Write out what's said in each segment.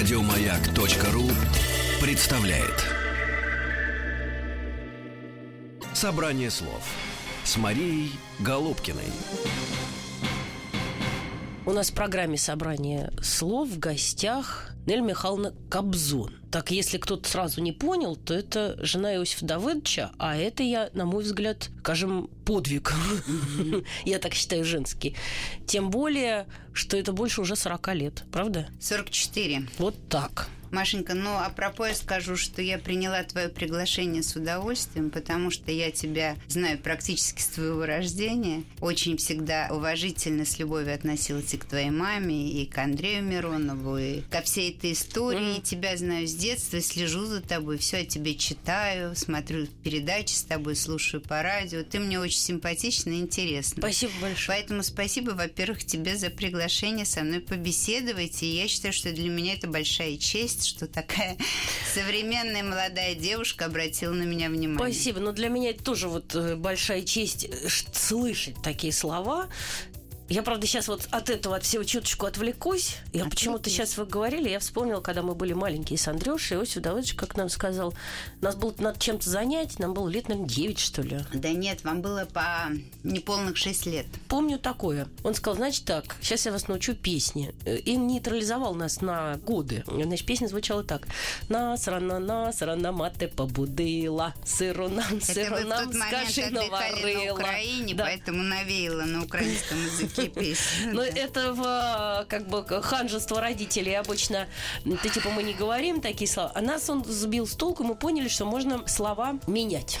Радиомаяк.ру представляет Собрание слов с Марией Голубкиной. У нас в программе «Собрание слов» в гостях Нелли Михайловна Кобзон. Так, если кто-то сразу не понял, то это жена Иосифа Давыдовича, а это, я, на мой взгляд, скажем, подвиг. Я так считаю, женский. Тем более, что это больше уже 40 лет, правда? 44. Вот так. Машенька, ну, апропо я скажу, что я приняла твое приглашение с удовольствием, потому что я тебя знаю практически с твоего рождения. Очень всегда уважительно, с любовью относилась и к твоей маме, и к Андрею Миронову, и ко всей этой истории. Тебя знаю с детства, слежу за тобой, все о тебе читаю, смотрю передачи с тобой, слушаю по радио. Ты мне очень симпатична и интересна. Спасибо большое. Поэтому спасибо, во-первых, тебе за приглашение со мной побеседовать. И я считаю, что для меня это большая честь, что такая современная молодая девушка обратила на меня внимание. Спасибо, но для меня это тоже вот большая честь слышать такие слова. Я, правда, сейчас вот от этого, от всего чуточку отвлекусь. Я почему-то сейчас, вы говорили, я вспомнила, когда мы были маленькие с Андрюшей, Иосиф Давыдович, как нам сказал, нас было надо чем-то занять, нам было лет, наверное, 9, что ли. Да нет, вам было по неполных 6 лет. Помню такое. Он сказал, значит так, сейчас я вас научу песни. И нейтрализовал нас на годы. Значит, песня звучала так. Нас, рано, мате побудила, сыру нам, скажи, наварила. Это вы в тот момент отдыхали на Украине, да. Поэтому навеяло на украинском языке. Но это как бы ханжество родителей. Обычно ты типа мы не говорим такие слова. А нас он сбил с толку, мы поняли, что можно слова менять,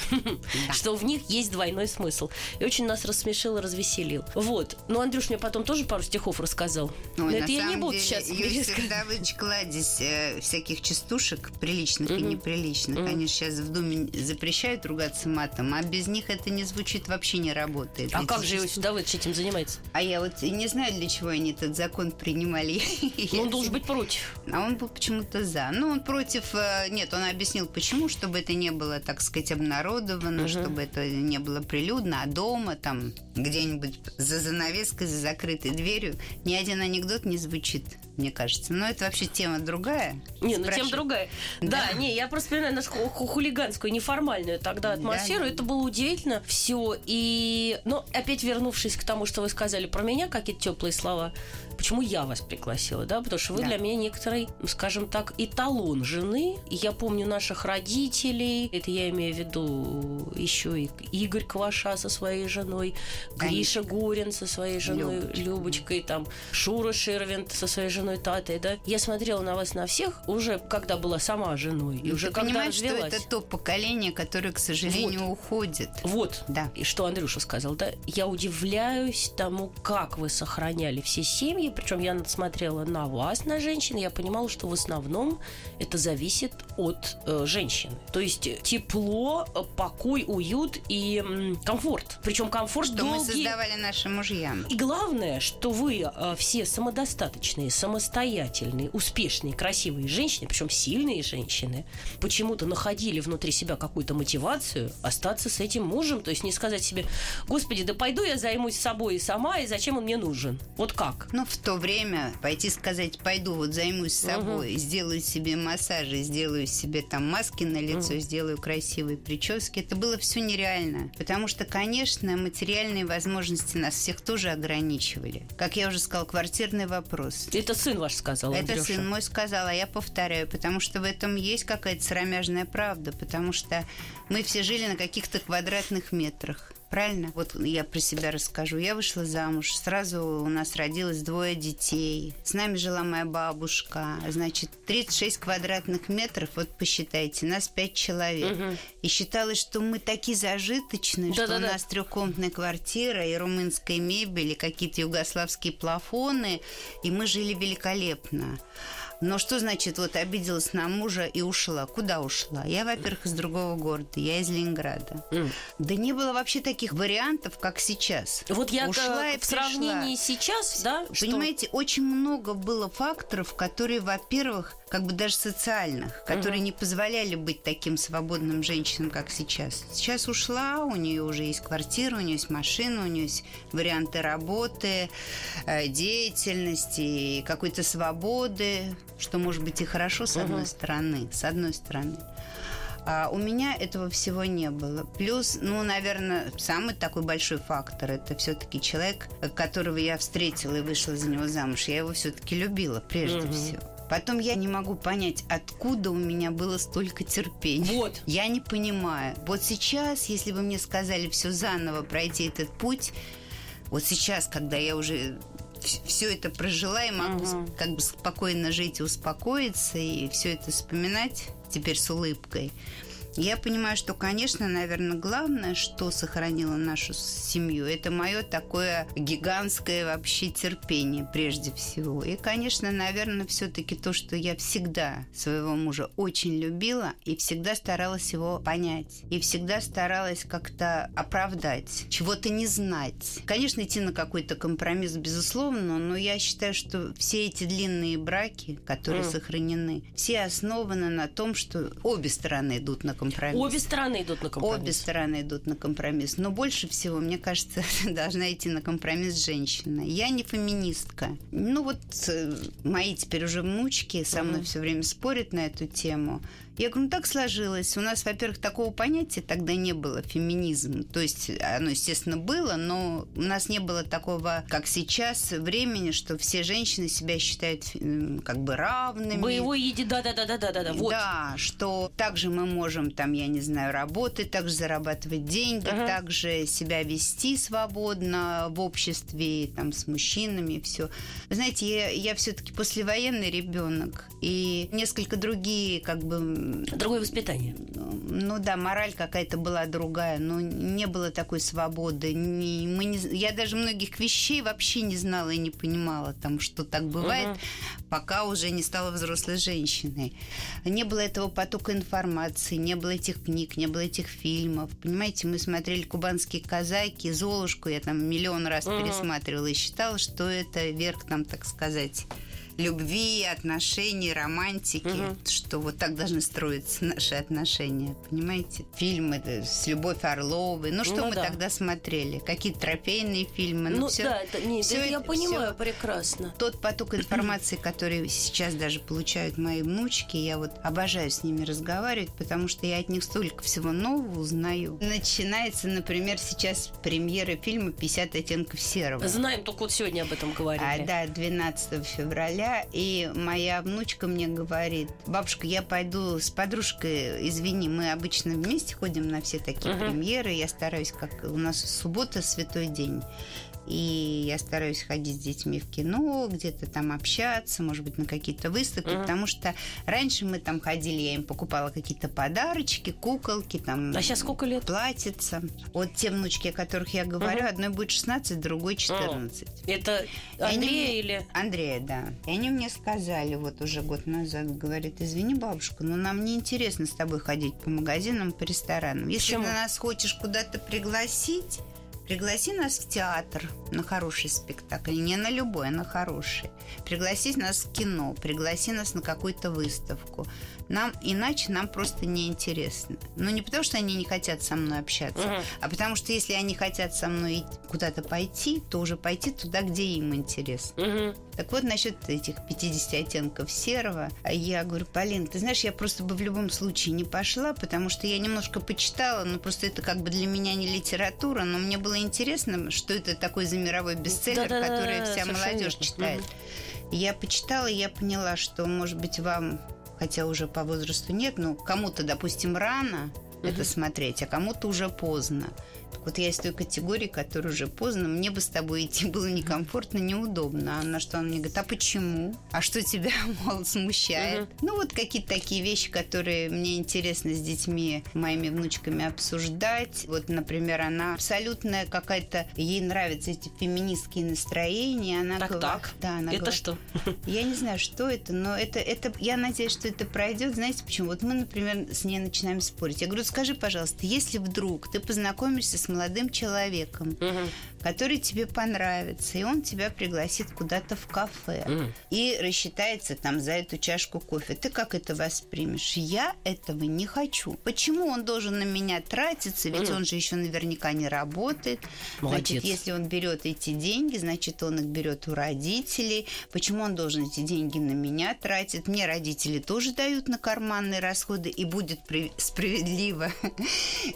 что в них есть двойной смысл. И очень нас рассмешил и развеселил. Вот. Но Андрюш мне потом тоже пару стихов рассказал. Но это я не буду сейчас пересказывать. Всегда кладезь всяких частушек, приличных и неприличных. Они сейчас в Думе запрещают ругаться матом, а без них это не звучит, вообще не работает. А как же Иосиф Давыдович этим занимается? А я вот не знаю, для чего они этот закон принимали. Но он должен быть против. А он был почему-то за. Ну, он против... Нет, он объяснил, почему. Чтобы это не было, так сказать, обнародовано, чтобы это не было прилюдно. А дома, там, где-нибудь за занавеской, за закрытой дверью ни один анекдот не звучит, мне кажется. Но это вообще тема другая. Не, ну тема другая. Да, не, я просто понимаю нашу хулиганскую, неформальную тогда атмосферу. Это было удивительно все. И... Но опять вернувшись к тому, что вы сказали про меня, какие-то теплые слова. Почему я вас пригласила, да? Потому что вы для меня некоторый, скажем так, эталон жены. Я помню наших родителей. Это я имею в виду еще и Игорь Кваша со своей женой, Гриша Горин со своей женой, Любочкой, там, Шура Шервинт со своей женой Татой, да? Я смотрела на вас на всех уже, когда была сама женой. И уже когда понимаешь, развелась. Что это то поколение, которое, к сожалению, уходит. Вот. Да. И что Андрюша сказал, да? Я удивляюсь тому, как вы сохраняли все семьи. Причем я смотрела на вас, на женщин, я понимала, что в основном это зависит от женщины. То есть тепло, покой, уют и комфорт. Причем комфорт что долгий. Что мы создавали нашим мужьям. И главное, что вы все самодостаточные, самостоятельные, успешные, красивые женщины, причем сильные женщины, почему-то находили внутри себя какую-то мотивацию остаться с этим мужем. То есть не сказать себе, господи, да пойду я займусь собой сама, и зачем он мне нужен? Вот как? Ну, в то время пойти сказать, пойду вот займусь собой, сделаю себе массажи, сделаю себе там маски на лицо, сделаю красивые прически. Это было все нереально. Потому что, конечно, материальные возможности нас всех тоже ограничивали. Как я уже сказала, квартирный вопрос. Это сын ваш сказал, Андрюша. Это сын мой сказал, а я повторяю, потому что в этом есть какая-то сыромяжная правда, потому что мы все жили на каких-то квадратных метрах. Правильно? Вот я про себя расскажу. Я вышла замуж, сразу у нас родилось 2 детей. С нами жила моя бабушка. Значит, 36 квадратных метров, вот посчитайте, нас 5 человек. И считалось, что мы такие зажиточные, что у нас 3-комнатная квартира и румынская мебель, и какие-то югославские плафоны, и мы жили великолепно. Но что значит, вот обиделась на мужа и ушла? Куда ушла? Я, во-первых, из другого города, я из Ленинграда. Да не было вообще таких вариантов, как сейчас. Вот я ушла и в сравнении сейчас, да? Понимаете, очень много было факторов, которые, во-первых, как бы даже социальных, которые не позволяли быть таким свободным женщинам, как сейчас. Сейчас ушла, у нее уже есть квартира, у нее есть машина, у нее есть варианты работы, деятельности, какой-то свободы, что, может быть, и хорошо, с одной стороны. С одной стороны. А у меня этого всего не было. Плюс, ну, наверное, самый такой большой фактор — это все-таки человек, которого я встретила и вышла за него замуж. Я его все-таки любила прежде всего. Потом я не могу понять, откуда у меня было столько терпения. Вот. Я не понимаю. Вот сейчас, если бы мне сказали все заново пройти этот путь, вот сейчас, когда я уже все это прожила и могу как бы спокойно жить и успокоиться, и все это вспоминать теперь с улыбкой, я понимаю, что, конечно, наверное, главное, что сохранило нашу семью, это мое такое гигантское вообще терпение прежде всего. И, конечно, наверное, все-таки то, что я всегда своего мужа очень любила и всегда старалась его понять, и всегда старалась как-то оправдать, чего-то не знать. Конечно, идти на какой-то компромисс, безусловно, но я считаю, что все эти длинные браки, которые сохранены, все основаны на том, что обе стороны идут на компромисс. Обе стороны идут на компромисс. Обе стороны идут на компромисс. Но больше всего, мне кажется, должна идти на компромисс женщина. Я не феминистка. Ну вот мои теперь уже внучки со мной все время спорят на эту тему. Я говорю, ну так сложилось. У нас, во-первых, такого понятия тогда не было, феминизм. То есть оно, естественно, было, но у нас не было такого, как сейчас, времени, что все женщины себя считают как бы равными. Боевой еди, да-да-да-да-да-да. Вот. Да, что также мы можем, там, я не знаю, работать, также зарабатывать деньги, также себя вести свободно в обществе, там, с мужчинами и все. Вы знаете, я все-таки послевоенный ребенок, и несколько другие, как бы, другое воспитание. Ну да, мораль какая-то была другая, но не было такой свободы. Я даже многих вещей вообще не знала и не понимала, там, что так бывает, пока уже не стала взрослой женщиной. Не было этого потока информации, не было этих книг, не было этих фильмов. Понимаете, мы смотрели «Кубанские казаки», «Золушку», я там миллион раз пересматривала и считала, что это верх, там, так сказать, любви, отношений, романтики, что вот так должны строиться наши отношения, понимаете? Фильмы с «Любовь Орловой», ну что мы тогда смотрели? Какие трофейные фильмы? Ну всё, да, это, нет, это я понимаю прекрасно. Тот поток информации, который сейчас даже получают мои внучки, я вот обожаю с ними разговаривать, потому что я от них столько всего нового узнаю. Начинается, например, сейчас премьера фильма «50 оттенков серого». Знаем, только вот сегодня об этом говорили. А, да, 12 февраля. И моя внучка мне говорит: бабушка, я пойду с подружкой, извини, мы обычно вместе ходим на все такие премьеры, я стараюсь, как у нас суббота, святой день, и я стараюсь ходить с детьми в кино, где-то там общаться, может быть, на какие-то выставки, потому что раньше мы там ходили, я им покупала какие-то подарочки, куколки, там. А сейчас сколько лет? Платьица. Вот те внучки, о которых я говорю, одной будет 16, другой 14. Это Андрея или? Андрея, да. И они мне сказали вот уже год назад, говорят: извини, бабушка, но нам не интересно с тобой ходить по магазинам, по ресторанам. Если ты нас хочешь куда-то пригласить, пригласи нас в театр на хороший спектакль, не на любой, а на хороший. Пригласи нас в кино, пригласи нас на какую-то выставку. Нам иначе нам просто неинтересно. Ну, не потому, что они не хотят со мной общаться, а потому что если они хотят со мной куда-то пойти, то уже пойти туда, где им интересно. Так вот, насчет этих 50 оттенков серого, я говорю: Полин, ты знаешь, я просто бы в любом случае не пошла, потому что я немножко почитала, но просто это как бы для меня не литература, но мне было интересно, что это такой за мировой бестселлер, который вся молодежь читает. Я почитала, и я поняла, что, может быть, вам, хотя уже по возрасту нет, но кому-то, допустим, рано это смотреть, а кому-то уже поздно. Так вот, я из той категории, которая уже поздно, мне бы с тобой идти было некомфортно, неудобно. А на что он мне говорит: а почему? А что тебя, мол, смущает? Ну, вот какие-то такие вещи, которые мне интересно с детьми, моими внучками обсуждать. Вот, например, она абсолютная какая-то, ей нравятся эти феминистские настроения. Она так-так? Да, она говорит. Это что? Я не знаю, что это, но это, я надеюсь, что это пройдет. Знаете почему? Вот мы, например, с ней начинаем спорить. Я говорю: скажи, пожалуйста, если вдруг ты познакомишься с молодым человеком, который тебе понравится, и он тебя пригласит куда-то в кафе и рассчитается там за эту чашку кофе. Ты как это воспримешь? Я этого не хочу. Почему он должен на меня тратиться? Ведь он же еще наверняка не работает. Молодец. Значит, если он берет эти деньги, значит, он их берет у родителей. Почему он должен эти деньги на меня тратить? Мне родители тоже дают на карманные расходы, и будет справедливо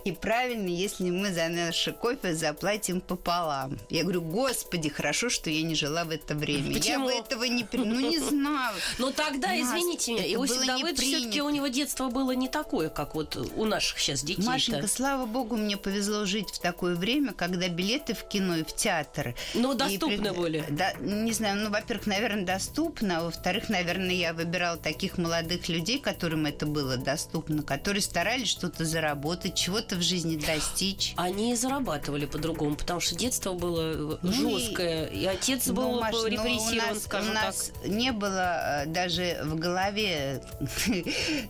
и правильно, если мы за наше кофе заплатим пополам. Я говорю, господи, хорошо, что я не жила в это время. Почему? Я бы этого не... Ну, не знала. Но тогда, извините меня, Иосиф Давыдович, все-таки у него детство было не такое, как вот у наших сейчас детей. Машенька, слава богу, мне повезло жить в такое время, когда билеты в кино и в театр... Ну, доступны были. Да, не знаю, ну, во-первых, наверное, доступно, а во-вторых, наверное, я выбирала таких молодых людей, которым это было доступно, которые старались что-то заработать, чего-то в жизни достичь. Они и зарабатывали по-другому, потому что детство было жесткое, и отец был репрессирован, скажем так. У нас не было даже в голове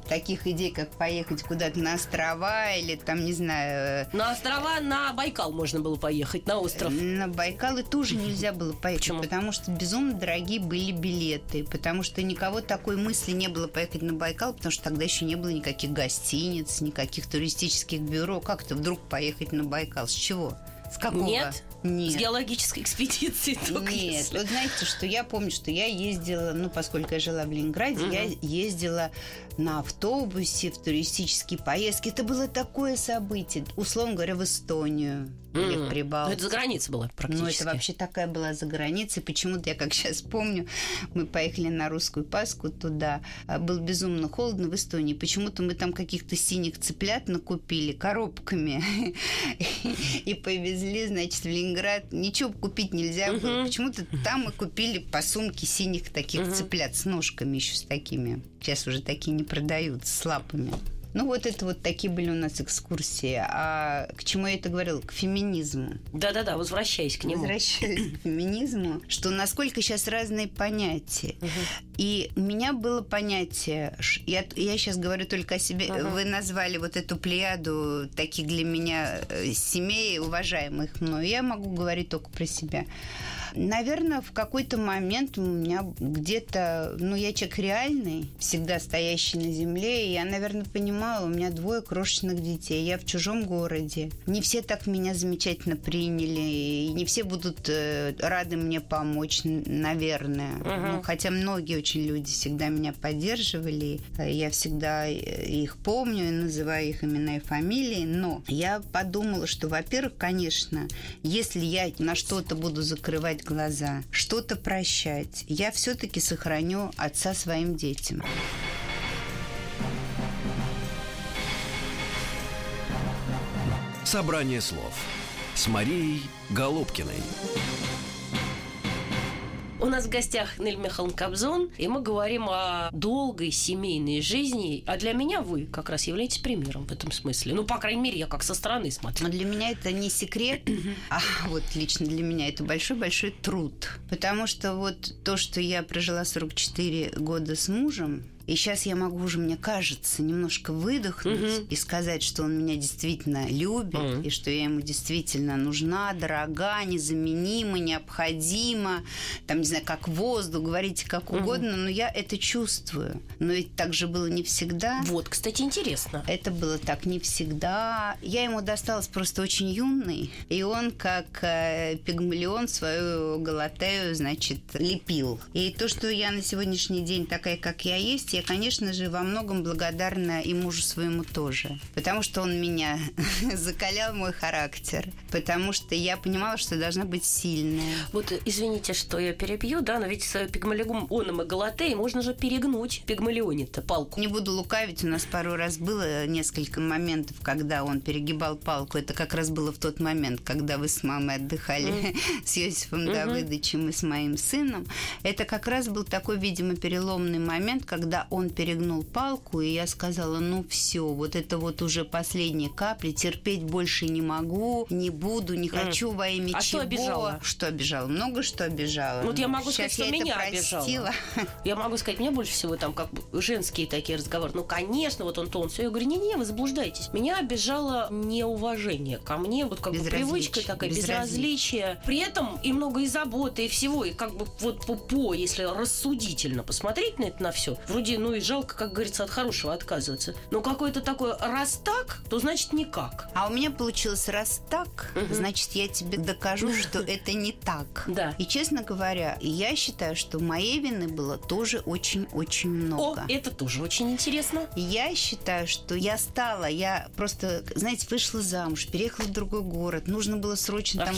таких идей, как поехать куда-то на острова или там, не знаю... На острова, на Байкал можно было поехать, на остров. На Байкал и тоже нельзя было поехать. Почему? Потому что безумно дорогие были билеты, потому что никого такой мысли не было поехать на Байкал, потому что тогда еще не было никаких гостиниц, никаких туристических бюро. Как-то вдруг поехать на Байкал? С чего? С какого? Нет. С геологической экспедиции только. Нет. Вот знаете, что я помню, что я ездила, ну, поскольку я жила в Ленинграде, я ездила на автобусе в туристические поездки. Это было такое событие. Условно говоря, в Эстонию или в Прибалтику. Ну, это за границей было практически. Ну, это вообще такая была за границей. Почему-то я, как сейчас помню, мы поехали на русскую Пасху туда. Было безумно холодно в Эстонии. Почему-то мы там каких-то синих цыплят накупили коробками и повезли, значит, в Ленинград. Ничего купить нельзя было. Почему-то там мы купили по сумке синих таких цыплят с ножками еще с такими. Сейчас уже такие не продаются, с лапами. Ну, вот это вот такие были у нас экскурсии. А к чему я это говорила? К феминизму. Да-да-да, возвращаясь к нему. Возвращаясь к феминизму, что насколько сейчас разные понятия. И у меня было понятие, я сейчас говорю только о себе, вы назвали вот эту плеяду таких для меня семей, уважаемых мной. Я могу говорить только про себя. Наверное, в какой-то момент у меня где-то... Ну, я человек реальный, всегда стоящий на земле, и я, наверное, понимала, у меня 2 крошечных детей, я в чужом городе. Не все так меня замечательно приняли, и не все будут рады мне помочь, наверное. Ну, хотя многие очень люди всегда меня поддерживали, я всегда их помню, называю их имена и фамилии, но я подумала, что, во-первых, конечно, если я на что-то буду закрывать глаза, что-то прощать, я все-таки сохраню отца своим детям. Собрание слов с Марией Голубкиной. У нас в гостях Нелли Михайловна Кобзон, и мы говорим о долгой семейной жизни. А для меня вы как раз являетесь примером в этом смысле. Ну, по крайней мере, я как со стороны смотрю. Но для меня это не секрет, а вот лично для меня это большой-большой труд. Потому что вот то, что я прожила 44 года с мужем, и сейчас я могу уже, мне кажется, немножко выдохнуть и сказать, что он меня действительно любит, и что я ему действительно нужна, дорога, незаменима, необходима, там, не знаю, как воздух, говорите как угодно, но я это чувствую. Но ведь так же было не всегда. Вот, кстати, интересно. Это было так не всегда. Я ему досталась просто очень юной, и он, как пигмалион, свою Галатею, значит, лепил. И то, что я на сегодняшний день такая, как я есть, я, конечно же, во многом благодарна и мужу своему тоже. Потому что он меня закалял, мой характер. Потому что я понимала, что должна быть сильная. Вот, извините, что я перебью, да, но ведь с пигмалионом и Галатеей можно же перегнуть пигмалионе-то палку. Не буду лукавить, у нас пару раз было несколько моментов, когда он перегибал палку. Это как раз было в тот момент, когда вы с мамой отдыхали с Иосифом Давыдовичем и с моим сыном. Это как раз был такой, видимо, переломный момент, когда когда он перегнул палку, и я сказала, ну все, вот это вот уже последние капли, терпеть больше не могу, не буду, не хочу во имя чего. А что обижала? Что обижала? Много что обижала. Вот я могу сказать, что меня обижала. Я могу сказать, меня больше всего там как женские такие разговоры. Ну, конечно, вот он то, он все. Я говорю, не-не, вы заблуждаетесь. Меня обижало неуважение ко мне, вот как бы привычка такая, безразличие. При этом и много и заботы, и всего, и как бы вот если рассудительно посмотреть на это, на все, вроде, ну и жалко, как говорится, от хорошего отказываться. Но какое-то такое раз так, то значит никак. А у меня получилось раз так, значит, я тебе докажу, что это не так. Да. И, честно говоря, я считаю, что моей вины было тоже очень-очень много. О, это тоже очень интересно. Я считаю, что я просто, знаете, вышла замуж, переехала в другой город, нужно было срочно там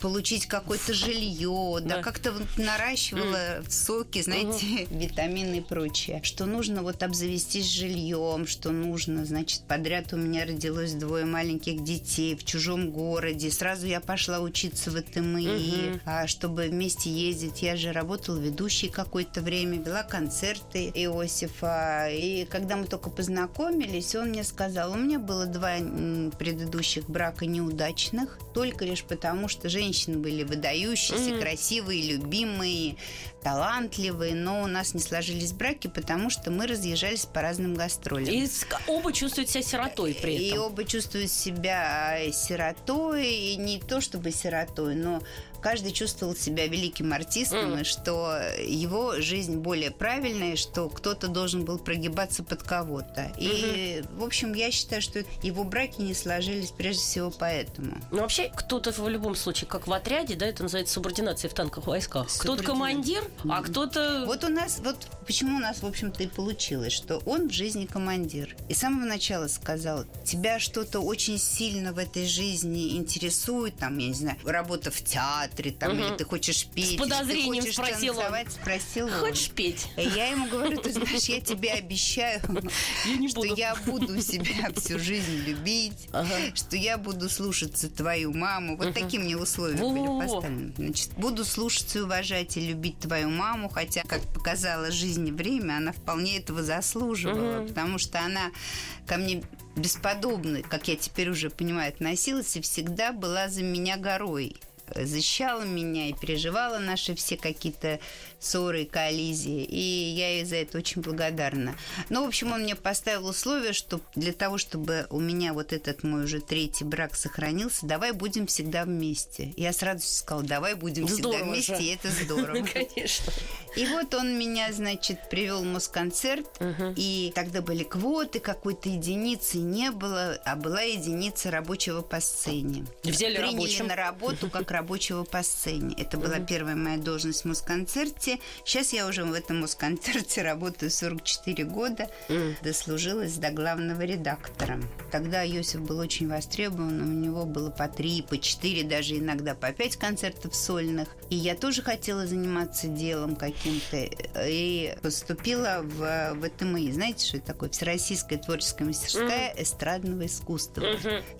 получить какое-то жилье, да, как-то наращивала соки, знаете, витамины и прочее. Что нужно вот обзавестись жильем, что нужно, значит, подряд у меня родилось 2 маленьких детей в чужом городе. Сразу я пошла учиться в ТМИ, чтобы вместе ездить. Я же работала ведущей какое-то время, вела концерты Иосифа. И когда мы только познакомились, он мне сказал, у меня было 2 предыдущих брака неудачных, только лишь потому, что женщины были выдающиеся, красивые, любимые, талантливые, но у нас не сложились браки, потому что мы разъезжались по разным гастролям. И оба чувствуют себя сиротой при этом. И оба чувствуют себя сиротой, и не то чтобы сиротой, но каждый чувствовал себя великим артистом, и что его жизнь более правильная, что кто-то должен был прогибаться под кого-то. И, в общем, я считаю, что его браки не сложились прежде всего поэтому. Ну, вообще, кто-то в любом случае, как в отряде, да, это называется субординация в танковых войсках. Кто-то командир, а кто-то... Вот у нас, вот почему у нас, в общем-то, и получилось, что он в жизни командир. И с самого начала сказал, тебя что-то очень сильно в этой жизни интересует, там, я не знаю, работа в театре, там, или ты хочешь петь. С подозрением ты хочешь танцевать, спросил он. Хочешь петь? Я ему говорю, ты знаешь, я тебе обещаю, что я буду себя всю жизнь любить, что я буду слушаться твою маму. Вот такие мне условия были поставлены. Значит, буду слушаться, уважать и любить твою маму, хотя, как показала жизнь и время, она вполне этого заслуживала, потому что она ко мне... бесподобно, как я теперь уже понимаю, относилась и всегда была за меня горой. Защищала меня и переживала наши все какие-то ссоры и коллизии. И я ей за это очень благодарна. Ну, в общем, он мне поставил условие, что для того, чтобы у меня вот этот мой уже 3-й брак сохранился, давай будем всегда вместе. Я с радостью сказала, давай будем всегда вместе, и это здорово. Конечно. И вот он меня, значит, привел в Москонцерт, и тогда были квоты, какой-то единицы не было, а была единица рабочего по сцене. Взяли рабочим. Приняли на работу как рабочего по сцене. Это была первая моя должность в Москонцерте. Сейчас я уже в этом Москонцерте работаю 44 года. Дослужилась до главного редактора. Тогда Иосиф был очень востребован. У него было по 3, по 4, даже иногда по 5 концертов сольных. И я тоже хотела заниматься делом каким-то. И поступила в ВТМИ. Знаете, что это такое? Всероссийская творческая мастерская эстрадного искусства.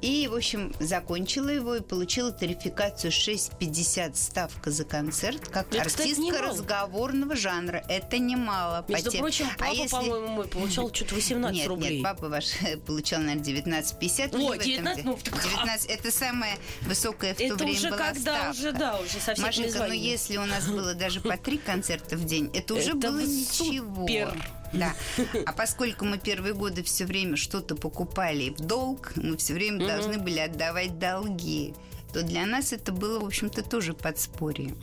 И, в общем, закончила его и получила тарификацию 6,50 ставка за концерт, как это, артистка, кстати, разговорного жанра. Это немало. Между прочим, папа, по-моему, мой получал что-то 18 рублей. Нет, папа ваш получал, наверное, 19,50. О, 19, ну, 19, это самая высокая в то время уже была ставка. Уже, да, уже совсем Машенька, но если у нас было даже по 3 концерта в день, это уже было ничего. Супер. Да. А поскольку мы первые годы все время что-то покупали в долг, мы все время должны были отдавать долги, то для нас это было, в общем-то, тоже подспорье.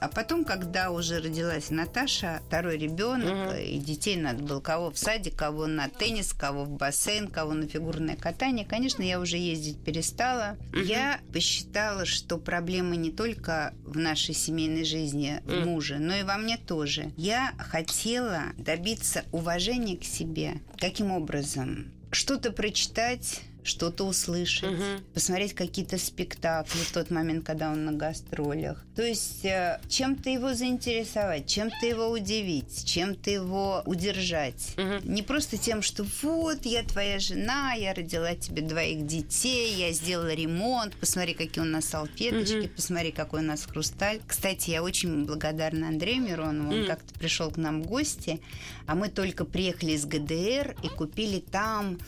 А потом, когда уже родилась Наташа, 2-й ребенок, и детей надо было кого в садик, кого на теннис, кого в бассейн, кого на фигурное катание, конечно, я уже ездить перестала. Я посчитала, что проблема не только в нашей семейной жизни мужа, но и во мне тоже. Я хотела добиться уважения к себе. Каким образом? Что-то прочитать, что-то услышать, посмотреть какие-то спектакли в тот момент, когда он на гастролях. То есть чем-то его заинтересовать, чем-то его удивить, чем-то его удержать. Не просто тем, что вот, я твоя жена, я родила тебе двоих детей, я сделала ремонт, посмотри, какие у нас салфеточки, посмотри, какой у нас хрусталь. Кстати, я очень благодарна Андрею Миронову, он как-то пришел к нам в гости, а мы только приехали из ГДР и купили там...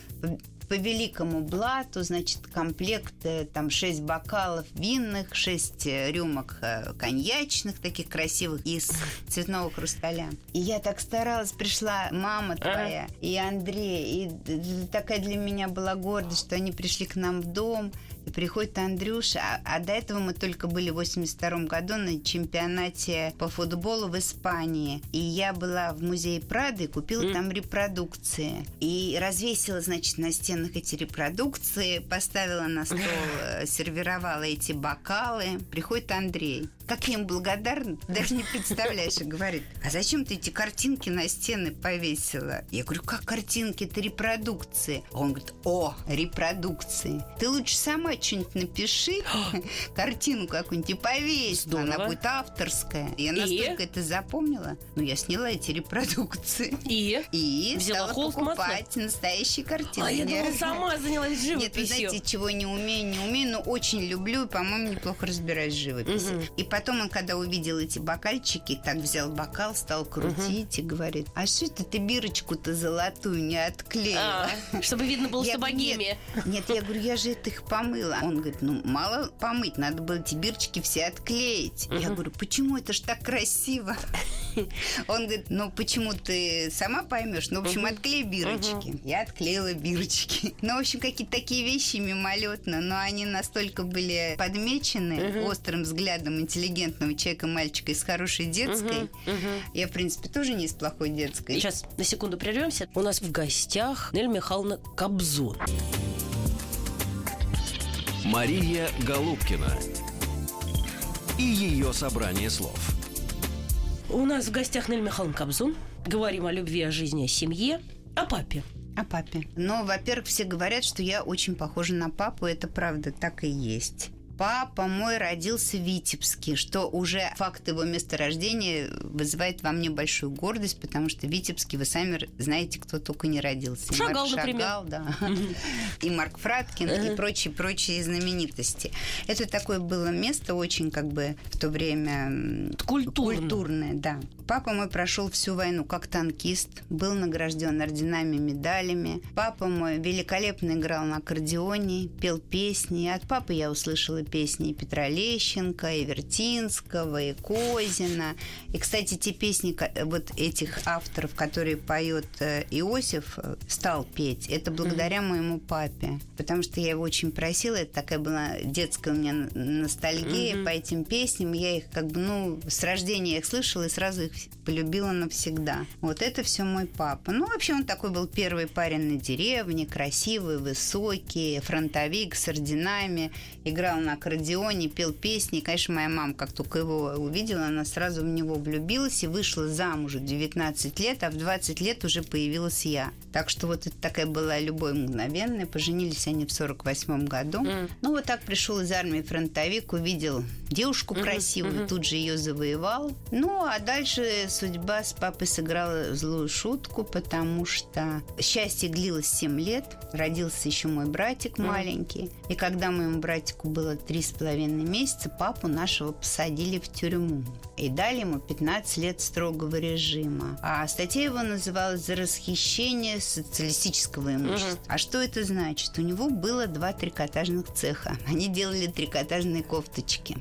по великому блату, значит, комплект там 6 бокалов винных, 6 рюмок коньячных, таких красивых, из цветного хрусталя. И я так старалась, пришла мама твоя и Андрей, и такая для меня была гордость, что они пришли к нам в дом. И приходит Андрюша, а до этого мы только были в 82-м году на чемпионате по футболу в Испании. И я была в музее Прады, купила там репродукции. И развесила, значит, на стенах эти репродукции, поставила на стол, сервировала эти бокалы. Приходит Андрей. Как я им благодарна, даже не представляешь. И говорит, а зачем ты эти картинки на стены повесила? Я говорю, как картинки? Это репродукции. А он говорит, о, репродукции. Ты лучше сама что-нибудь напиши, картину какую-нибудь и повесь. Здорово. Она будет авторская. Я настолько это запомнила. Ну, я сняла эти репродукции. И взяла стала покупать настоящие картины. А я думала, сама занялась живописью. Нет, вы знаете, чего не умею, но очень люблю и, по-моему, неплохо разбираюсь в живописи. И потом он, когда увидел эти бокальчики, так взял бокал, стал крутить и говорит, а что это ты бирочку-то золотую не отклеила? Чтобы видно было, что богемия. Нет, я говорю, я же это их помыла. Он говорит, ну, мало помыть, надо было эти бирочки все отклеить. Я говорю, почему, это ж так красиво? Он говорит, ну, почему, ты сама поймешь? Ну, в общем, отклей бирочки. Я отклеила бирочки. Ну, в общем, какие-то такие вещи мимолетно, но они настолько были подмечены острым взглядом интеллигентного человека, мальчика из хорошей детской. Я, в принципе, тоже не из плохой детской. Сейчас на секунду прервемся. У нас в гостях Нелли Михайловна Кобзон. Мария Голубкина и ее собрание слов. У нас в гостях Нелли Михайловна Кобзон. Говорим о любви, о жизни, о семье, о папе. О папе. Ну, во-первых, все говорят, что я очень похожа на папу. Это правда, так и есть. Папа мой родился в Витебске, что уже факт его месторождения вызывает во мне большую гордость, потому что в Витебске, вы сами знаете, кто только не родился. Шагал, например. Шагал, да. И Марк Фрадкин, и прочие знаменитости. Это такое было место очень, как бы, в то время... Культурное, да. Папа мой прошел всю войну как танкист, был награжден орденами, медалями. Папа мой великолепно играл на аккордеоне, пел песни. От папы я услышала песни Петра Лещенко, и Вертинского, и Козина. И, кстати, те песни вот этих авторов, которые поет Иосиф, стал петь, это благодаря моему папе. Потому что я его очень просила, это такая была детская у меня ностальгия по этим песням. Я их как бы, ну, с рождения я их слышала и сразу их полюбила навсегда. Вот это все мой папа. Ну, вообще он такой был первый парень на деревне, красивый, высокий, фронтовик с орденами, играл на аккордеоне, пел песни. И, конечно, моя мама, как только его увидела, она сразу в него влюбилась и вышла замуж в 19 лет, а в 20 лет уже появилась я. Так что вот это такая была любовь мгновенная. Поженились они в 1948 году. Ну, вот так пришел из армии фронтовик, увидел девушку красивую, тут же ее завоевал. Ну, а дальше судьба с папой сыграла злую шутку, потому что счастье длилось 7 лет. Родился еще мой братик маленький. И когда моему братику было 3,5 месяца, папу нашего посадили в тюрьму. И дали ему 15 лет строгого режима. А статья его называлась «За расхищение социалистического имущества». А что это значит? У него было 2 трикотажных цеха. Они делали трикотажные кофточки.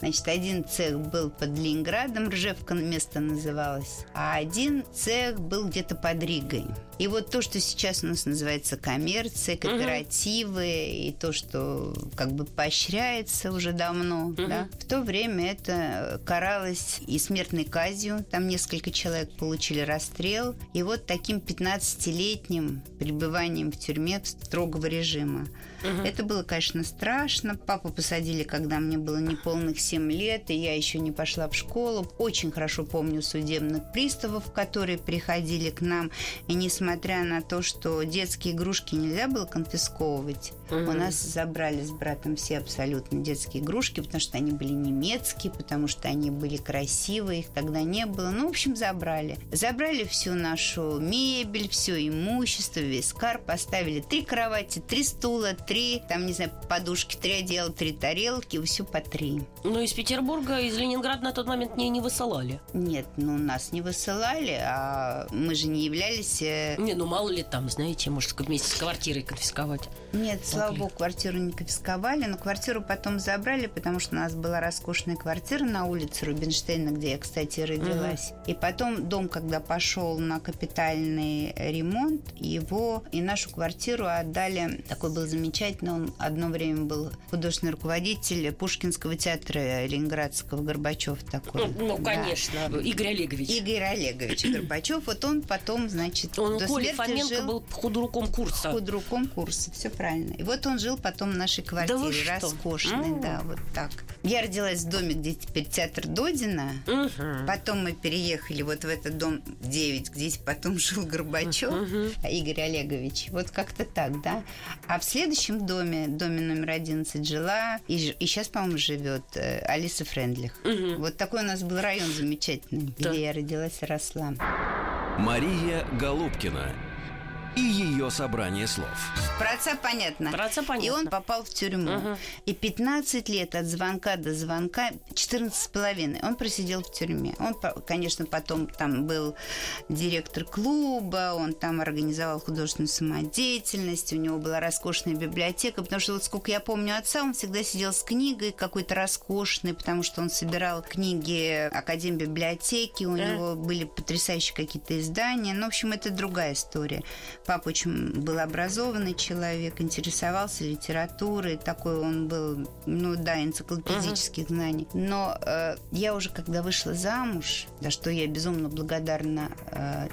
Значит, один цех был под Ленинградом, Ржевка место называлось, а один цех был где-то под Ригой. И вот то, что сейчас у нас называется коммерция, кооперативы, и то, что как бы поощряется уже давно, да, в то время это каралось и смертной казнью, там несколько человек получили расстрел, и вот таким 15-летним пребыванием в тюрьме строгого режима. Это было, конечно, страшно. Папу посадили, когда мне было неполных 7 лет, и я еще не пошла в школу. Очень хорошо помню судебных приставов, которые приходили к нам и не смогли несмотря на то, что детские игрушки нельзя было конфисковывать, у нас забрали с братом все абсолютно детские игрушки, потому что они были немецкие, потому что они были красивые, их тогда не было. Ну, в общем, забрали. Забрали всю нашу мебель, все имущество, весь кар, поставили 3 кровати, 3 стула, 3, там, не знаю, подушки, 3 одеяла, 3 тарелки, все по 3. Но из Петербурга, из Ленинграда на тот момент не высылали? Нет, ну, нас не высылали, а мы же не являлись... Не, ну, мало ли там, знаете, может, вместе с квартирой конфисковать. Нет, слава богу, квартиру не конфисковали, но квартиру потом забрали, потому что у нас была роскошная квартира на улице Рубинштейна, где я, кстати, родилась. И потом дом, когда пошел на капитальный ремонт, его и нашу квартиру отдали. Такой был замечательный, он одно время был художественный руководитель Пушкинского театра Ленинградского, Горбачев такой. Ну, да. Конечно, Игорь Олегович. Игорь Олегович Горбачев. Вот он потом, значит, он до Коля смерти Фоменко жил... был худруком курса. Худруком курса, все правильно. И вот он жил потом в нашей квартире, да роскошной, да, вот так. Я родилась в доме, где теперь театр Додина. Потом мы переехали вот в этот дом 9, где потом жил Горбачев, Игорь Олегович. Вот как-то так, да. А в следующем доме, доме номер 11, жила и сейчас, по-моему, живет Алиса Френдлих. Вот такой у нас был район замечательный, где я родилась и росла. Мария Голубкина и ее собрание слов. Про отца понятно. И он попал в тюрьму. И 15 лет от звонка до звонка, 14,5, он просидел в тюрьме. Он, конечно, потом там был директор клуба, он там организовал художественную самодеятельность, у него была роскошная библиотека, потому что вот сколько я помню отца, он всегда сидел с книгой какой-то роскошной, потому что он собирал книги академбиблиотеки, у него были потрясающие какие-то издания. Ну, в общем, это другая история. Папа очень был образованный человек, интересовался литературой, такой он был, ну да, энциклопедических знаний. Но я уже, когда вышла замуж, за что я безумно благодарна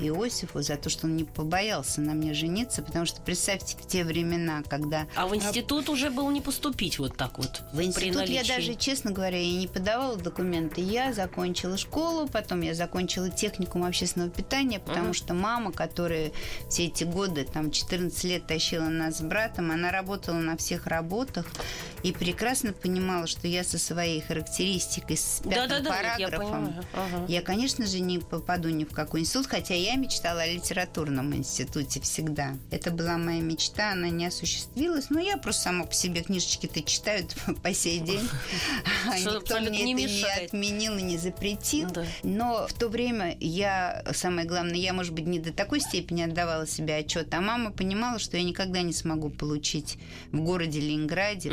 Иосифу, за то, что он не побоялся на мне жениться, потому что, представьте, в те времена, когда... А в институт уже был не поступить вот так вот? В институт я даже, честно говоря, я не подавала документы. Я закончила школу, потом я закончила техникум общественного питания, потому что мама, которая все эти годы, там, 14 лет тащила нас с братом, она работала на всех работах и прекрасно понимала, что я со своей характеристикой, с 5-м параграфом, я, конечно же, не попаду ни в какой институт, хотя я мечтала о литературном институте всегда. Это была моя мечта, она не осуществилась, но я просто сама по себе книжечки-то читаю по сей день. Никто мне это не отменил и не запретил. Но в то время я, самое главное, я, может быть, не до такой степени отдавала себе отчет, а мама понимала, что я никогда не смогу получить в городе Ленинграде,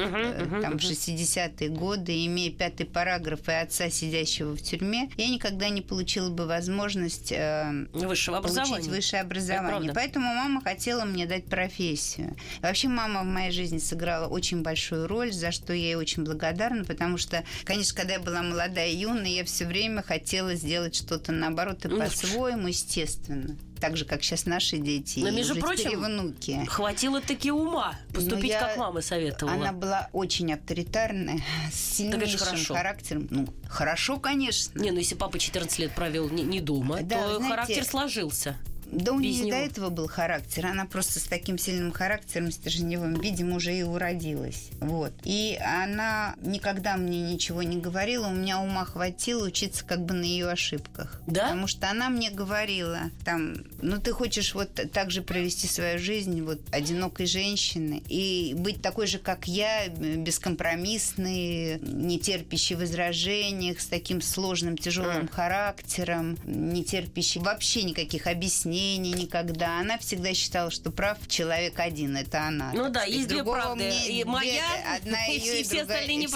там, в 60-е годы, имея 5-й параграф и отца, сидящего в тюрьме, я никогда не получила бы возможность получить высшее образование. Поэтому мама хотела мне дать профессию. И вообще, мама в моей жизни сыграла очень большую роль, за что я ей очень благодарна, потому что, конечно, когда я была молодая и юная, я все время хотела сделать что-то наоборот и по-своему, естественно. Так же, как сейчас наши дети. Но, между прочим, внуки. Хватило таки ума поступить, как мама советовала. Она была очень авторитарная, с сильнейшим характером. Ну, хорошо, конечно. Не, ну если папа 14 лет провел не дома, да, то, знаете, характер сложился. Да, у нее до этого был характер. Она просто с таким сильным характером, стержневым, видимо, уже и уродилась. Вот. И она никогда мне ничего не говорила. У меня ума хватило учиться как бы на ее ошибках. Да? Потому что она мне говорила, там, ну, ты хочешь вот так же провести свою жизнь, вот, одинокой женщины, и быть такой же, как я, бескомпромиссной, не терпящей возражений, с таким сложным, тяжелым характером, не терпящей вообще никаких объяснений, никогда. Она всегда считала, что прав человек один, это она. Ну да, есть две правды. И моя, одна ее, и все остальные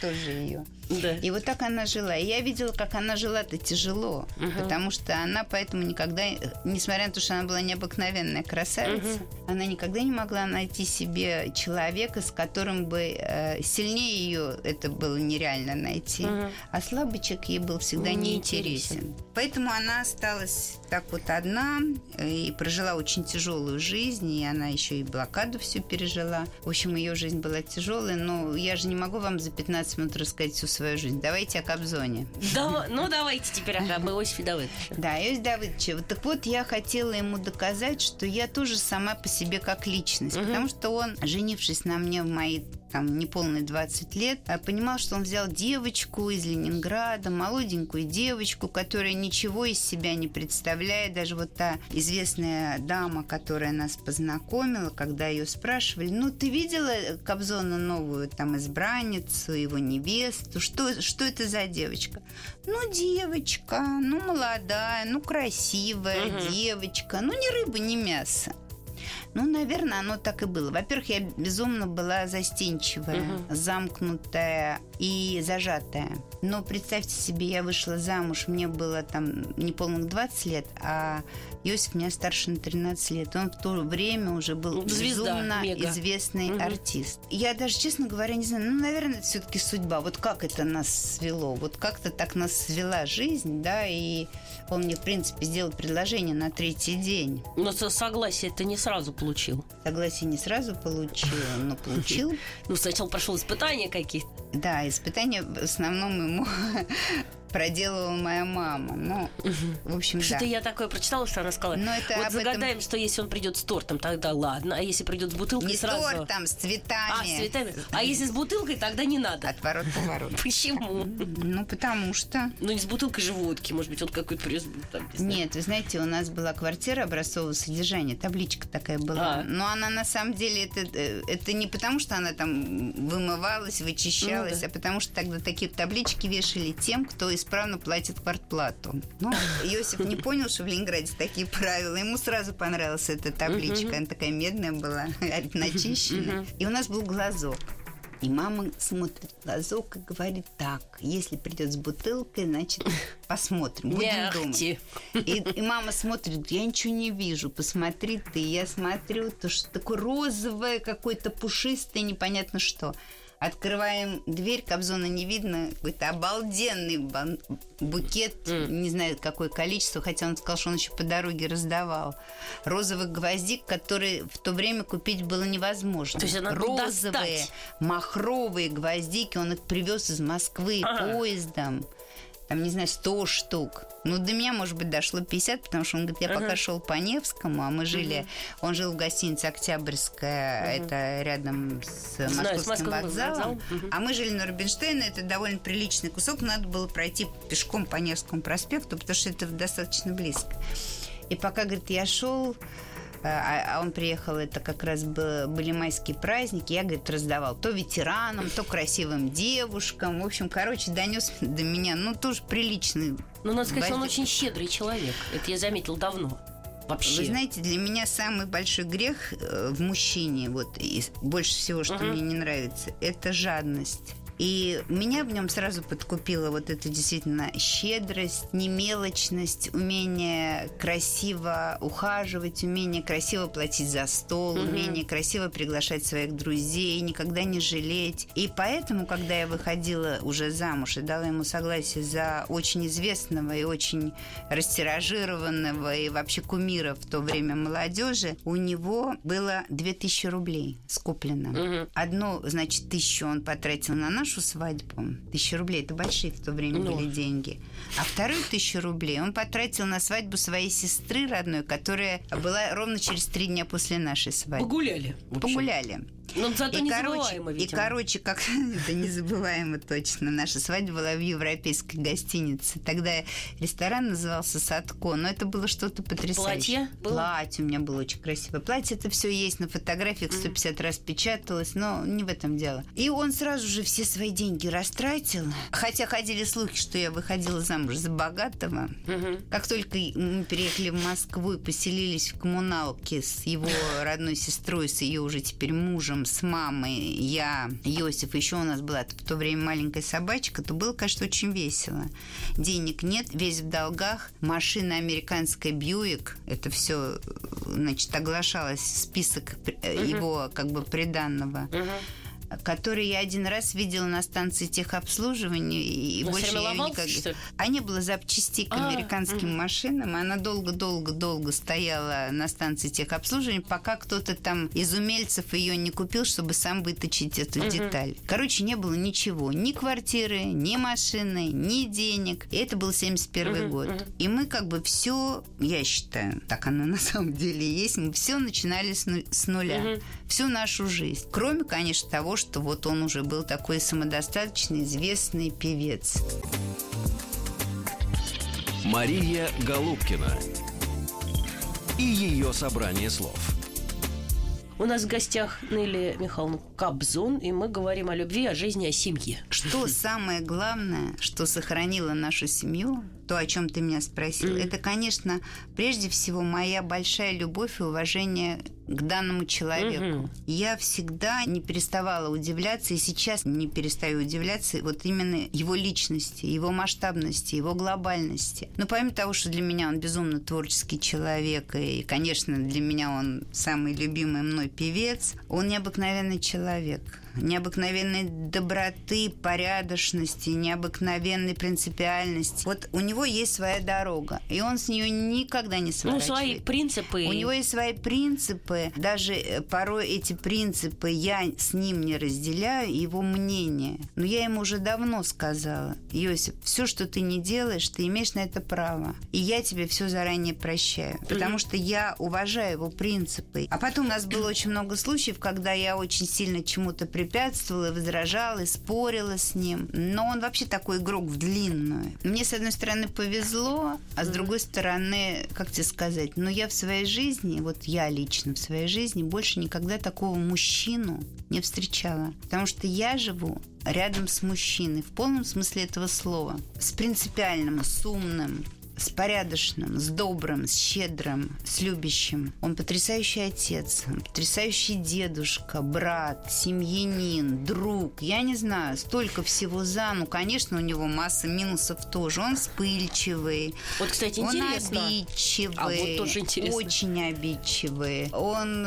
тоже ее. Да. И вот так она жила. И я видела, как она жила-то тяжело, потому что она поэтому никогда, несмотря на то, что она была необыкновенная красавица, она никогда не могла найти себе человека, с которым бы сильнее ее это было нереально найти. А слабочек ей был всегда неинтересен. Поэтому она осталась так вот одна и прожила очень тяжелую жизнь, и она еще и блокаду всю пережила. В общем, ее жизнь была тяжелая, но я же не могу вам за 15 минут рассказать всю свою свою жизнь. Давайте о Кобзоне. Ну, давайте теперь об Иосифе Давыдовиче. Да, Иосиф Давыдович. Так вот, я хотела ему доказать, что я тоже сама по себе как личность. Потому что он, женившись на мне в мои неполные 20 лет, понимал, что он взял девочку из Ленинграда, молоденькую девочку, которая ничего из себя не представляет. Даже вот та известная дама, которая нас познакомила, когда ее спрашивали, ну, ты видела Кобзона новую, там, избранницу, его невесту? Что это за девочка? Ну, девочка, ну, молодая, ну, красивая девочка, ну, ни рыба, ни мясо. Ну, наверное, оно так и было. Во-первых, я безумно была застенчивая, замкнутая и зажатая. Но представьте себе, я вышла замуж, мне было там неполных 20 лет, а Иосиф меня старше на 13 лет. Он в то время уже был безумно известный артист. Я даже, честно говоря, не знаю, ну, наверное, это все-таки судьба. Вот как это нас свело, вот как-то так нас свела жизнь, да, и он мне, в принципе, сделал предложение на третий день. Но согласие-то не сразу получил. Согласие не сразу получил, но получил. Ну, сначала прошел испытания какие-то. Да, испытания в основном ему проделала моя мама. Ну, в общем, да. Что-то я такое прочитала, что она сказала. Вот загадаем, что если он придет с тортом, тогда ладно. А если придет с бутылкой, не сразу... Не с тортом, с цветами. А, с цветами. А если с бутылкой, тогда не надо. Отворот-поворот. Почему? Ну, потому что... Ну, не с бутылкой же водки. Может быть, он какой-то привез. Нет, вы знаете, у нас была квартира образцового содержания. Табличка такая была. Но она, на самом деле, это не потому, что она там вымывалась, вычищалась, а потому что тогда такие таблички вешали тем, кто из исправно платит квартплату. Ну, Иосиф не понял, что в Ленинграде такие правила. Ему сразу понравилась эта табличка. Она такая медная была, начищенная. И у нас был глазок. И мама смотрит в глазок и говорит: так, если придет с бутылкой, значит, посмотрим, будем думать. И мама смотрит: я ничего не вижу, посмотри ты. Я смотрю, то что такое розовое, какое-то пушистое, непонятно что. Открываем дверь, Кобзона не видно. Какой-то обалденный букет, не знаю, какое количество, хотя он сказал, что он еще по дороге раздавал. Розовых гвоздик, которые в то время купить было невозможно. То есть она розовые, махровые гвоздики, он их привез из Москвы поездом. Там, не знаю, 100 штук. Ну, до меня, может быть, дошло 50, потому что он говорит, я пока шел по Невскому, а мы жили... Он жил в гостинице «Октябрьская», это рядом с Московским вокзалом. А мы жили на Рубинштейна, это довольно приличный кусок, надо было пройти пешком по Невскому проспекту, потому что это достаточно близко. И пока, говорит, я шел... А он приехал, это как раз были майские праздники. Я, говорит, раздавал то ветеранам, то красивым девушкам. В общем, короче, донес до меня, ну, тоже приличный. Ну, надо сказать, он очень щедрый человек. Это я заметила давно. Вообще. Вы знаете, для меня самый большой грех в мужчине, вот, и больше всего, что мне не нравится, это жадность. И меня в нем сразу подкупила вот эта действительно щедрость, немелочность, умение красиво ухаживать, умение красиво платить за стол, умение красиво приглашать своих друзей, никогда не жалеть. И поэтому, когда я выходила уже замуж и дала ему согласие за очень известного и очень растиражированного и вообще кумира в то время молодежи, у него было 2000 рублей скуплено. Одну, значит, 1000 он потратил на нашу свадьбу, 1000 рублей, это большие в то время были деньги, а вторую 1000 рублей он потратил на свадьбу своей сестры родной, которая была ровно через 3 дня после нашей свадьбы. Погуляли. Но зато незабываемо, видимо. И, короче, как это незабываемо точно. Наша свадьба была в европейской гостинице. Тогда ресторан назывался «Садко», но это было что-то потрясающее. Платье у меня было очень красивое. Платье это все есть на фотографиях, 150 раз печаталось, но не в этом дело. И он сразу же все свои деньги растратил. Хотя ходили слухи, что я выходила замуж за богатого. Как только мы переехали в Москву и поселились в коммуналке с его родной сестрой, с ее уже теперь мужем, с мамой, я, Иосиф, еще у нас была в то время маленькая собачка, то было, конечно, очень весело. Денег нет, весь в долгах. Машина американская «Бьюик», это все, значит, оглашалось, список его как бы приданного. который я один раз видела на станции техобслуживания, и больше я её никогда... А не было запчастей к американским машинам, и она долго-долго-долго стояла на станции техобслуживания, пока кто-то там из умельцев ее не купил, чтобы сам выточить эту деталь. Короче, не было ничего. Ни квартиры, ни машины, ни денег. И это был 71-й год. И мы как бы все, я считаю, так оно на самом деле и есть, мы все начинали с нуля. Всю нашу жизнь. Кроме, конечно, того, что вот он уже был такой самодостаточный, известный певец. Мария Голубкина и ее собрание слов. У нас в гостях Нелли Михайловна Кобзон, и мы говорим о любви, о жизни, о семье. Что самое главное, что сохранило нашу семью, то, о чем ты меня спросил, это, конечно, прежде всего моя большая любовь и уважение к данному человеку. Я всегда не переставала удивляться, и сейчас не перестаю удивляться вот именно его личности, его масштабности, его глобальности. Но помимо того, что для меня он безумно творческий человек, и, конечно, для меня он самый любимый мной певец, он необыкновенный человек. Необыкновенной доброты, порядочности, необыкновенной принципиальности. Вот у него есть своя дорога, и он с нее никогда не сворачивает. Ну, свои принципы. У него есть свои принципы. Даже порой эти принципы я с ним не разделяю, его мнение. Но я ему уже давно сказала: Иосиф, все, что ты не делаешь, ты имеешь на это право. И я тебе все заранее прощаю, потому что я уважаю его принципы. А потом у нас было очень много случаев, когда я очень сильно чему-то препятствовала, возражала, спорила с ним. Но он вообще такой игрок в длинную. Мне, с одной стороны, повезло, а с другой стороны, как тебе сказать, но я в своей жизни, вот я лично в своей жизни больше никогда такого мужчину не встречала. Потому что я живу рядом с мужчиной, в полном смысле этого слова. С принципиальным, с умным, с порядочным, с добрым, с щедрым, с любящим. Он потрясающий отец, он потрясающий дедушка, брат, семьянин, друг. Я не знаю, столько всего за. Ну, конечно, у него масса минусов тоже. Он вспыльчивый. Вот, кстати, интересно. Он обидчивый. А вот тоже интересно. Очень обидчивый. Он,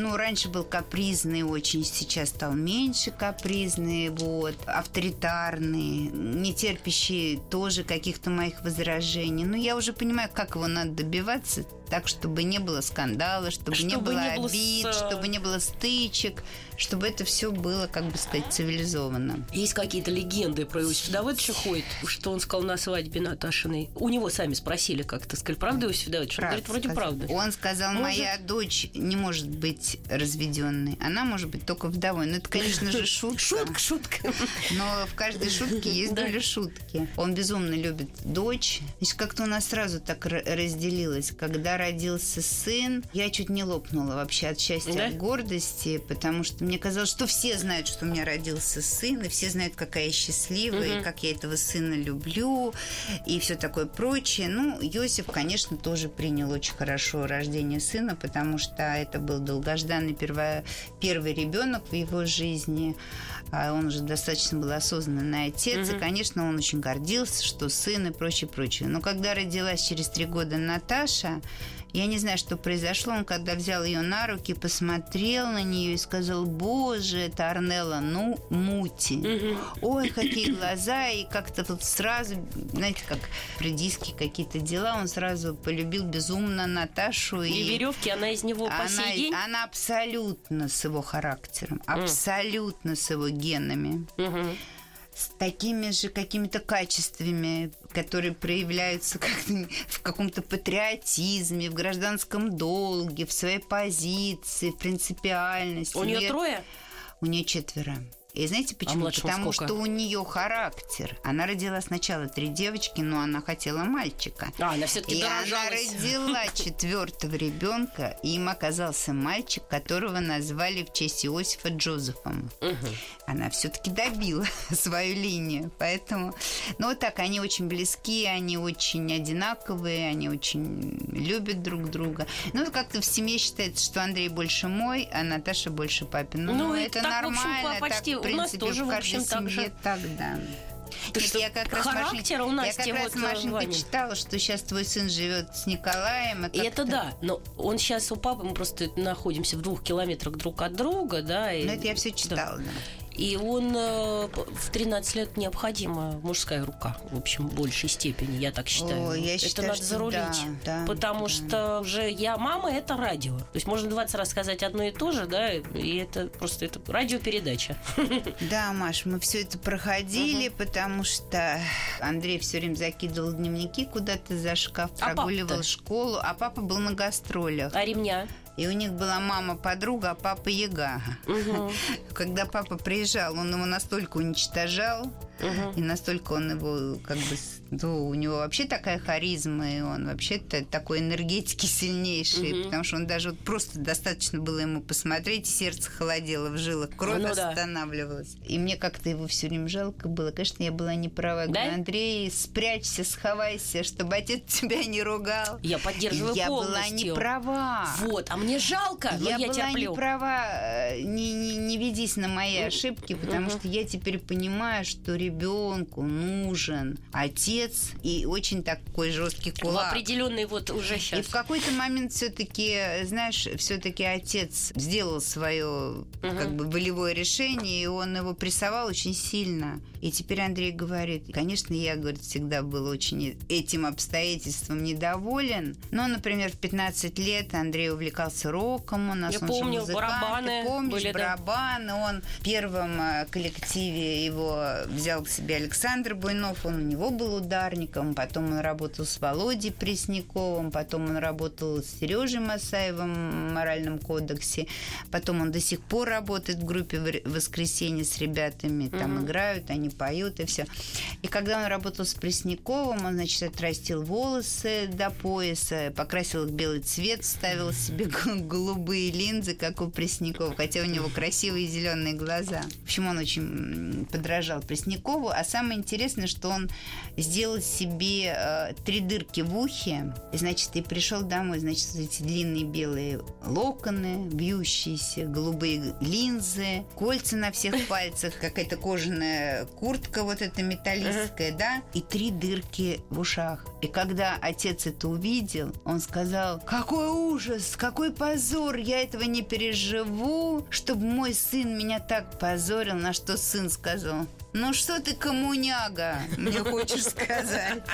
ну, раньше был капризный очень, сейчас стал меньше капризный, вот. Авторитарный, не терпящий тоже каких-то моих возражений. Ну, я уже понимаю, как его надо добиваться, так, чтобы не было скандала, чтобы не было обид, чтобы не было стычек, чтобы это все было, как бы сказать, цивилизованно. Есть какие-то легенды про Иосифа Давыдовича ходят, что он сказал на свадьбе Наташиной. У него сами спросили как-то, сказали, правда, Иосиф Давыдович? Он говорит, вроде правда. Он сказал, моя дочь не может быть разведенной, она может быть только вдовой. Ну, это, конечно же, шутка. Шутка. Но в каждой шутке есть доля шутки. Он безумно любит дочь. Значит, как-то у нас сразу так разделилось, когда родился сын, я чуть не лопнула вообще от счастья, от гордости, потому что мне казалось, что все знают, что у меня родился сын, и все знают, какая я счастливая, и как я этого сына люблю, и все такое прочее. Ну, Иосиф, конечно, тоже принял очень хорошо рождение сына, потому что это был долгожданный первый ребенок в его жизни. Он уже достаточно был осознанный отец, и, конечно, он очень гордился, что сын и прочее. Но когда родилась через 3 года Наташа, я не знаю, что произошло. Он когда взял ее на руки, посмотрел на нее и сказал: «Боже, это Арнелла, ну, мути». Ой, какие глаза! И как-то тут сразу, знаете, как придиски какие-то дела, он сразу полюбил безумно Наташу. И веревки она из него по сей день? Она абсолютно с его характером, абсолютно с его генами. С такими же какими-то качествами, которые проявляются как-то в каком-то патриотизме, в гражданском долге, в своей позиции, в принципиальности. У нее 3? У нее 4. И знаете почему? Потому сколько? Что у нее характер. Она родила сначала 3 девочки, но она хотела мальчика. Она все-таки дорожалась. Она родила 4-го ребенка, и им оказался мальчик, которого назвали в честь Иосифа Джозефом. Она все-таки добила свою линию, поэтому. Но вот так, они очень близкие, они очень одинаковые, они очень любят друг друга. Ну вот как-то в семье считается, что Андрей больше мой, а Наташа больше папин. Ну это так, нормально, в общем, почти так. В принципе, у нас тоже, в общем, так же. Тогда. Я как раз характера у нас Машенька читала, что сейчас твой сын живет с Николаем. А это да, но он сейчас у папы, мы просто находимся в 2 километрах друг от друга, да. И... Но это я все читала, да. И он в 13 лет необходима мужская рука, в общем, в большей степени, я так считаю. О, я это считаю, надо зарулить. Да, потому что уже я мама, это радио. То есть можно 20 раз сказать одно и то же, да, и это просто это радиопередача. Да, Маш, мы все это проходили, потому что Андрей все время закидывал дневники куда-то за шкаф, прогуливал школу, а папа был на гастролях. А ремня? И у них была мама-подруга, а папа яга. Угу. Когда папа приезжал, он его настолько уничтожал, и настолько он его как бы... Ну, у него вообще такая харизма, и он вообще-то такой энергетики сильнейший, потому что он даже вот просто достаточно было ему посмотреть, сердце холодело в жилах, кровь останавливалась. Да. И мне как-то его все время жалко было. Конечно, я была не права. Да? Говорю, Андрей, спрячься, сховайся, чтобы отец тебя не ругал. Я поддерживаю полностью. Я была не права. Вот, а мне жалко, но я терплю. Я была не права. Не ведись на мои ошибки, потому что я теперь понимаю, что ребенку нужен отец, и очень такой жесткий кулак. В определенный вот уже сейчас. И в какой-то момент все-таки, знаешь, все-таки отец сделал свое как бы волевое решение, и он его прессовал очень сильно. И теперь Андрей говорит, конечно, я, говорит, всегда был очень этим обстоятельством недоволен. Но, например, в 15 лет Андрей увлекался роком, у нас я он помню, же музыкант. Барабаны. Ты помнишь, были, барабаны. Да. Он в первом коллективе его взял к себе Александр Буйнов, он у него был ударником, потом он работал с Володей Пресняковым, потом он работал с Сережей Масаевым в «Моральном кодексе», потом он до сих пор работает в группе «Воскресенье» с ребятами, там играют, они поют и все. И когда он работал с Пресняковым, он, значит, отрастил волосы до пояса, покрасил их в белый цвет, ставил себе голубые линзы, как у Преснякова, хотя у него красивые зеленые глаза. В общем, он очень подражал Преснякову, а самое интересное, что он сделал себе три дырки в ухе, и, значит, и пришел домой, значит, эти длинные белые локоны, вьющиеся, голубые линзы, кольца на всех пальцах, какая-то кожаная куртка вот эта металлическая, да, и три дырки в ушах. И когда отец это увидел, он сказал, какой ужас, какой позор, я этого не переживу, чтобы мой сын меня так позорил, на что сын сказал, ну что ты, коммуняга, мне хочешь сказать.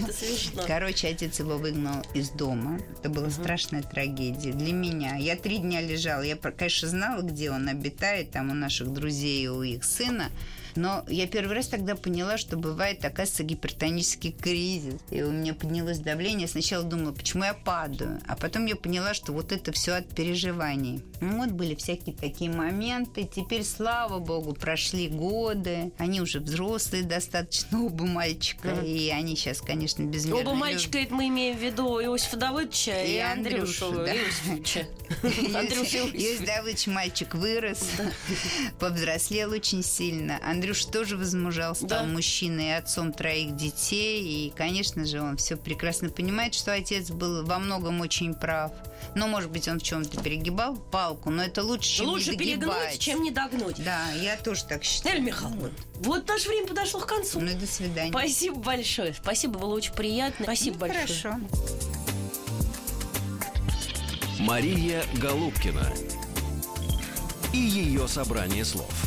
Это смешно. Короче, отец его выгнал из дома. Это была страшная трагедия для меня. Я 3 дня лежала. Я, конечно, знала, где он обитает, там у наших друзей и у их сына. Но я первый раз тогда поняла, что бывает, оказывается, гипертонический кризис. И у меня поднялось давление. Я сначала думала, почему я падаю. А потом я поняла, что вот это все от переживаний. Ну, вот были всякие такие моменты. Теперь, слава богу, прошли годы. Они уже взрослые достаточно, оба мальчика. И они сейчас, конечно, безмерно... Оба мальчика, это мы имеем в виду Иосифа Давыдовича и Андрюшу. Да. Иосиф Давыдович, мальчик, вырос. Повзрослел очень сильно. Андрюша тоже возмужал, стал мужчиной и отцом 3 детей. И, конечно же, он все прекрасно понимает, что отец был во многом очень прав. Но, может быть, он в чем-то перегибал палку, но это лучше, чем лучше не догибать. Лучше перегнуть, чем не догнуть. Да, я тоже так считаю. Нелли Михайловна, вот наше время подошло к концу. Ну, до свидания. Спасибо большое. Спасибо, было очень приятно. Спасибо большое. Хорошо. Мария Голубкина и ее собрание слов.